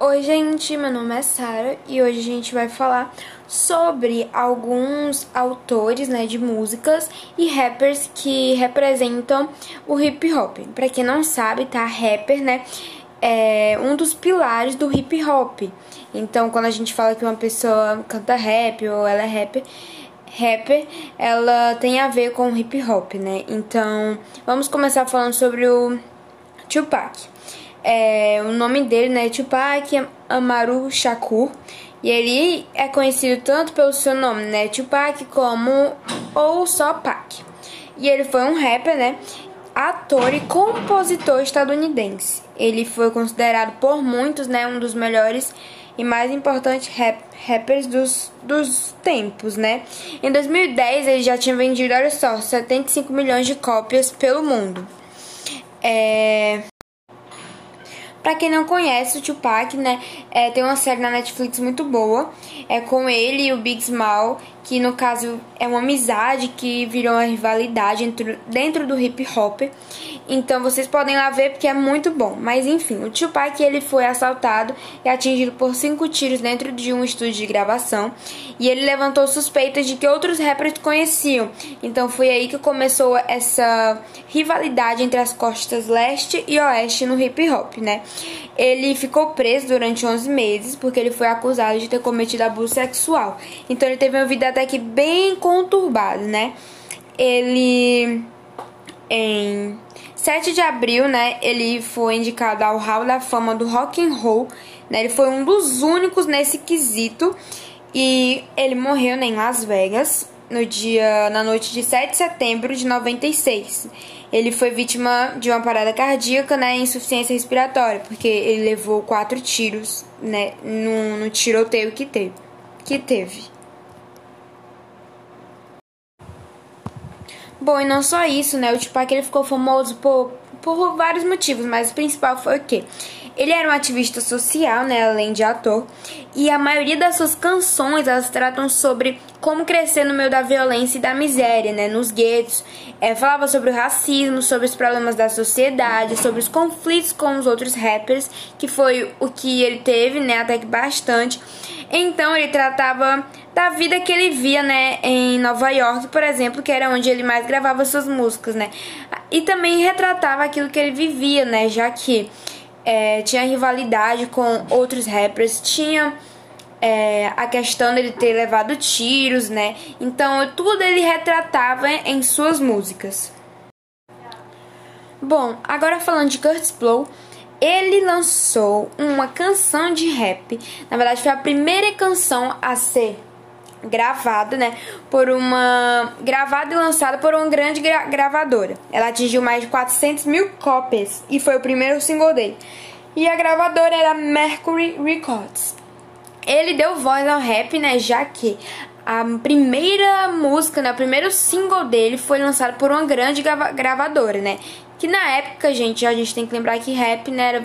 Oi gente, meu nome é Sara e hoje a gente vai falar sobre alguns autores, né, de músicas e rappers que representam o hip hop. Pra quem não sabe, tá, rapper, né, é um dos pilares do hip hop. Então, quando a gente fala que uma pessoa canta rap ou ela é rapper, ela tem a ver com o hip hop, né? Então, vamos começar falando sobre o Tupac. O nome dele, né, é Tupac Amaru Shakur, e ele é conhecido tanto pelo seu nome, né, Tupac, como ou só Pac. E ele foi um rapper, né, ator e compositor estadunidense. Ele foi considerado por muitos, né, um dos melhores e mais importantes rappers dos tempos, né. Em 2010 ele já tinha vendido, olha só, 75 milhões de cópias pelo mundo. Pra quem não conhece, o Tupac, né, tem uma série na Netflix muito boa, com ele e o Big Small, que no caso é uma amizade que virou uma rivalidade dentro do hip hop. Então vocês podem lá ver porque é muito bom. Mas enfim, o Tupac, ele foi assaltado e atingido por 5 tiros dentro de um estúdio de gravação, e ele levantou suspeitas de que outros rappers conheciam. Então foi aí que começou essa rivalidade entre as costas leste e oeste no hip hop, né? Ele ficou preso durante 11 meses porque ele foi acusado de ter cometido abuso sexual. Então ele teve uma vida até que bem conturbada, né? Ele, em 7 de abril, né, ele foi indicado ao Hall da Fama do Rock and Roll, né? Ele foi um dos únicos nesse quesito, e ele morreu, né, em Las Vegas na noite de 7 de setembro de 96. Ele foi vítima de uma parada cardíaca, né, e insuficiência respiratória, porque ele levou 4 tiros, né, no tiroteio que teve. Bom, e não só isso, né, o Tupac, ele ficou famoso por vários motivos, mas o principal foi o quê? Ele era um ativista social, né, além de ator, e a maioria das suas canções, elas tratam sobre como crescer no meio da violência e da miséria, né, nos guetos. Falava sobre o racismo, sobre os problemas da sociedade, sobre os conflitos com os outros rappers, que foi o que ele teve, né, até que bastante. Então ele tratava da vida que ele via, né, em Nova York, por exemplo, que era onde ele mais gravava suas músicas, né, e também retratava aquilo que ele vivia, né, já que tinha rivalidade com outros rappers, tinha a questão dele ter levado tiros, né, então tudo ele retratava em suas músicas. Bom, agora falando de Kurtis Blow, ele lançou uma canção de rap. Na verdade, foi a primeira canção a ser gravada, né, gravada e lançada por uma grande gravadora. Ela atingiu mais de 400 mil cópias e foi o primeiro single dele. E a gravadora era Mercury Records. Ele deu voz ao rap, né, já que a primeira música, né, o primeiro single dele foi lançado por uma grande gravadora, né? Que na época, gente, a gente tem que lembrar que rap, né, era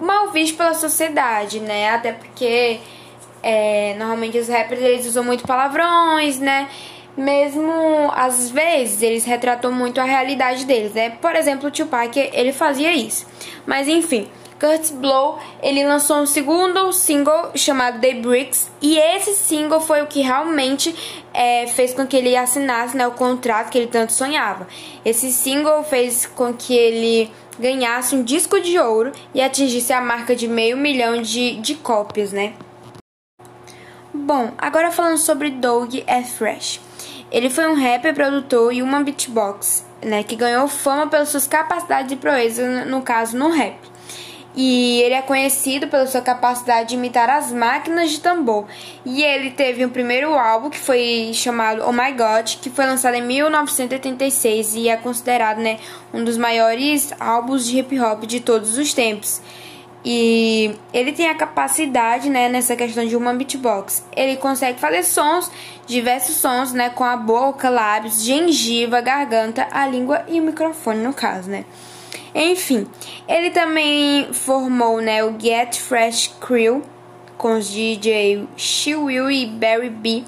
mal visto pela sociedade, né? Até porque normalmente os rappers, eles usam muito palavrões, né? Mesmo, às vezes, eles retratam muito a realidade deles, né? Por exemplo, o Tupac, ele fazia isso. Mas, enfim, Kurtis Blow, ele lançou um segundo single chamado The Bricks, e esse single foi o que realmente fez com que ele assinasse, né, o contrato que ele tanto sonhava. Esse single fez com que ele ganhasse um disco de ouro e atingisse a marca de 500 mil de cópias, né? Bom, agora falando sobre Doug E. Fresh. Ele foi um rapper, produtor e uma beatbox, né, que ganhou fama pelas suas capacidades de proeza, no caso, no rap. E ele é conhecido pela sua capacidade de imitar as máquinas de tambor. E ele teve um primeiro álbum, que foi chamado Oh My God, que foi lançado em 1986 e é considerado, né, um dos maiores álbuns de hip hop de todos os tempos. E ele tem a capacidade, né, nessa questão de uma beatbox. Ele consegue fazer diversos sons, né, com a boca, lábios, gengiva, garganta, a língua e o microfone, no caso, né. Enfim, ele também formou, né, o Get Fresh Crew com os DJ Chill Will e Barry B,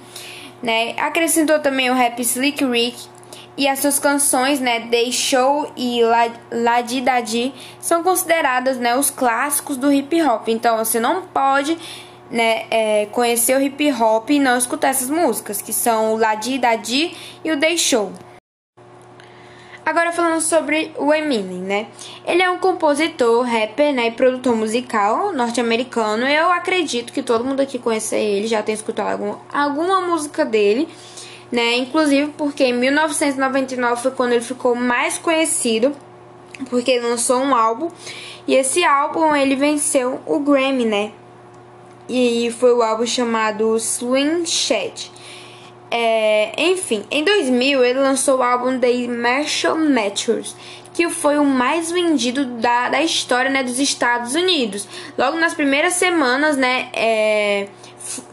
né? Acrescentou também o rap Slick Rick. E as suas canções, né, The Show e La Di Da Di são consideradas, né, os clássicos do hip hop. Então você não pode, né, conhecer o hip hop e não escutar essas músicas, que são o La Di Da Di e o The Show. Agora falando sobre o Eminem, né? Ele é um compositor, rapper, né, e produtor musical norte-americano. Eu acredito que todo mundo aqui conhece ele, já tem escutado alguma música dele, né? Inclusive porque em 1999 foi quando ele ficou mais conhecido, porque ele lançou um álbum, e esse álbum ele venceu o Grammy, né? E foi o álbum chamado Swing Shed. Enfim, em 2000 ele lançou o álbum The Marshall Mathers, que foi o mais vendido da história, né, dos Estados Unidos. Logo nas primeiras semanas, né,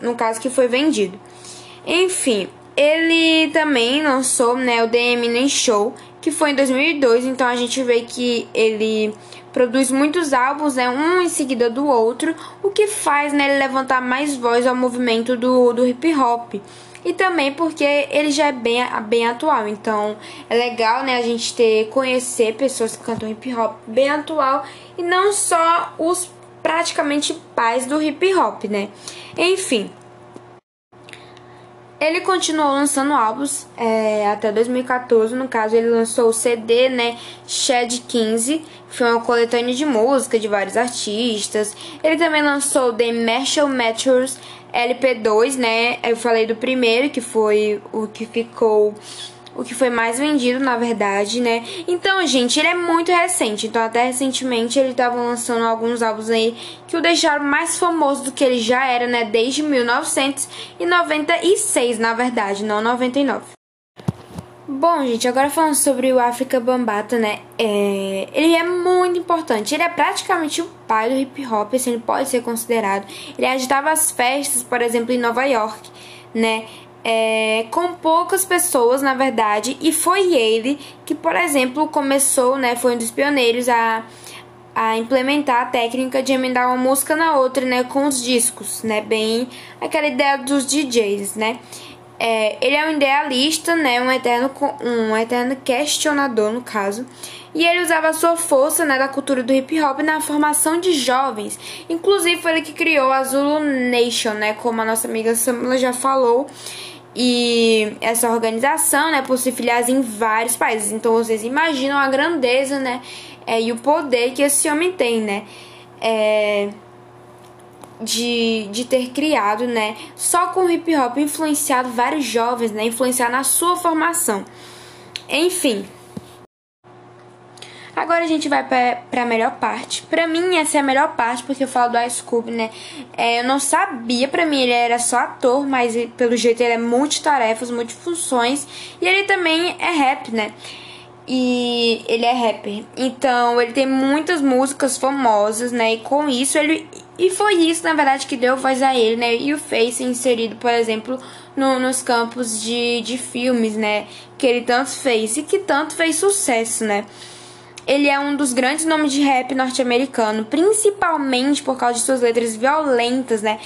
no caso que foi vendido. Enfim, ele também lançou, né, o The Eminem Show, que foi em 2002. Então a gente vê que ele produz muitos álbuns, né, um em seguida do outro, o que faz, né, ele levantar mais voz ao movimento do hip hop. E também porque ele já é bem atual, então é legal, né, a gente conhecer pessoas que cantam hip hop bem atual e não só os praticamente pais do hip hop, né? Enfim, ele continuou lançando álbuns até 2014, no caso ele lançou o CD, né, Shed 15, que foi uma coletânea de música de vários artistas. Ele também lançou The Marshall Mathers LP2, né? Eu falei do primeiro, que foi o que foi mais vendido, na verdade, né? Então, gente, ele é muito recente. Então, até recentemente, ele tava lançando alguns álbuns aí que o deixaram mais famoso do que ele já era, né? Desde 1996, na verdade, não 99. Bom, gente, agora falando sobre o Afrika Bambaataa, né? Ele é muito importante. Ele é praticamente o pai do hip hop, assim, ele pode ser considerado. Ele agitava as festas, por exemplo, em Nova York, né? Com poucas pessoas, na verdade. E foi ele que, por exemplo, começou, né? Foi um dos pioneiros a implementar a técnica de emendar uma música na outra, né? Com os discos, né? Bem aquela ideia dos DJs, né? Ele é um idealista, né, um eterno questionador, no caso. E ele usava a sua força, né, da cultura do hip hop na formação de jovens. Inclusive foi ele que criou a Zulu Nation, né, como a nossa amiga Samila já falou. E essa organização, né, possui filiais em vários países. Então vocês imaginam a grandeza, né, e o poder que esse homem tem, né, de ter criado, né, só com o hip hop, influenciado vários jovens, né, influenciar na sua formação. Enfim, agora a gente vai pra melhor parte. Pra mim essa é a melhor parte, porque eu falo do Ice Cube, né, eu não sabia, pra mim ele era só ator, mas pelo jeito ele é multitarefas, multifunções, e ele também é rap, né. E ele é rapper, então ele tem muitas músicas famosas, né, e com isso ele... E foi isso, na verdade, que deu voz a ele, né, e o fez ser inserido, por exemplo, nos campos de filmes, né, que ele tanto fez e que tanto fez sucesso, né. Ele é um dos grandes nomes de rap norte-americano, principalmente por causa de suas letras violentas, né,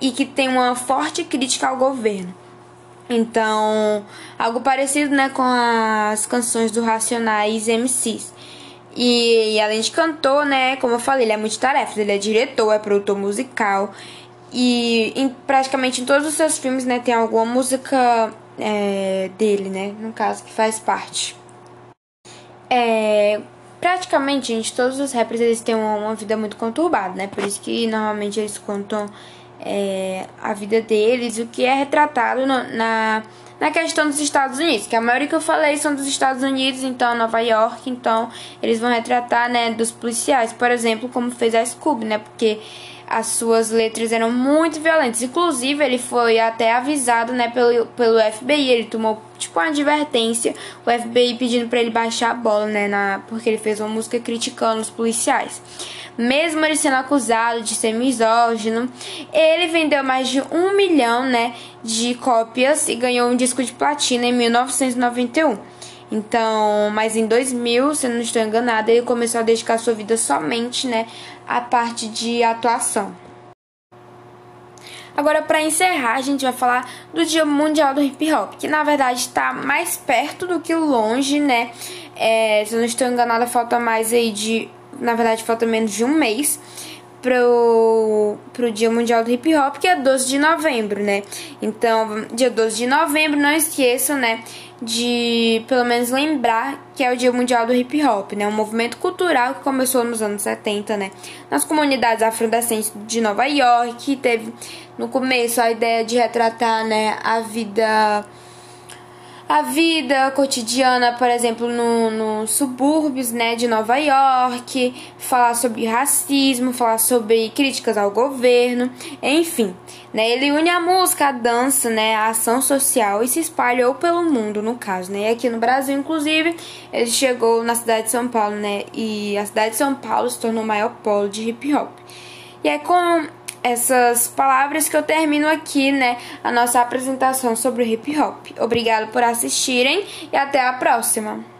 e que tem uma forte crítica ao governo. Então, algo parecido, né, com as canções do Racionais MCs. E além de cantor, né, como eu falei, ele é multitarefas, ele é diretor, é produtor musical. E praticamente em todos os seus filmes, né, tem alguma música dele, né, no caso, que faz parte. Praticamente, gente, todos os rappers, eles têm uma vida muito conturbada, né, por isso que normalmente eles contam... a vida deles, o que é retratado na questão dos Estados Unidos, que a maioria que eu falei são dos Estados Unidos, então Nova York, então eles vão retratar, né, dos policiais, por exemplo, como fez Ice Cube, né, porque as suas letras eram muito violentas. Inclusive ele foi até avisado, né, pelo FBI, ele tomou tipo uma advertência, o FBI pedindo pra ele baixar a bola, né, porque ele fez uma música criticando os policiais. Mesmo ele sendo acusado de ser misógino, ele vendeu mais de 1 milhão, né, de cópias e ganhou um disco de platina em 1991. Então, mas em 2000, se eu não estou enganada, ele começou a dedicar sua vida somente, né, à parte de atuação. Agora, para encerrar, a gente vai falar do Dia Mundial do Hip Hop, que na verdade está mais perto do que longe, né? Se eu não estou enganada, falta mais aí de... Na verdade, falta menos de um mês pro Dia Mundial do Hip Hop, que é 12 de novembro, né? Então, dia 12 de novembro, não esqueçam, né, de pelo menos lembrar que é o Dia Mundial do Hip Hop, né? Um movimento cultural que começou nos anos 70, né? Nas comunidades afrodescendentes de Nova York, que teve no começo a ideia de retratar, né, a vida cotidiana, por exemplo, nos subúrbios, né, de Nova York, falar sobre racismo, falar sobre críticas ao governo, enfim, né, ele une a música, a dança, né, a ação social e se espalhou pelo mundo, no caso, né, e aqui no Brasil, inclusive, ele chegou na cidade de São Paulo, né, e a cidade de São Paulo se tornou o maior polo de hip hop. E é com essas palavras que eu termino aqui, né, a nossa apresentação sobre o hip hop. Obrigado por assistirem e até a próxima!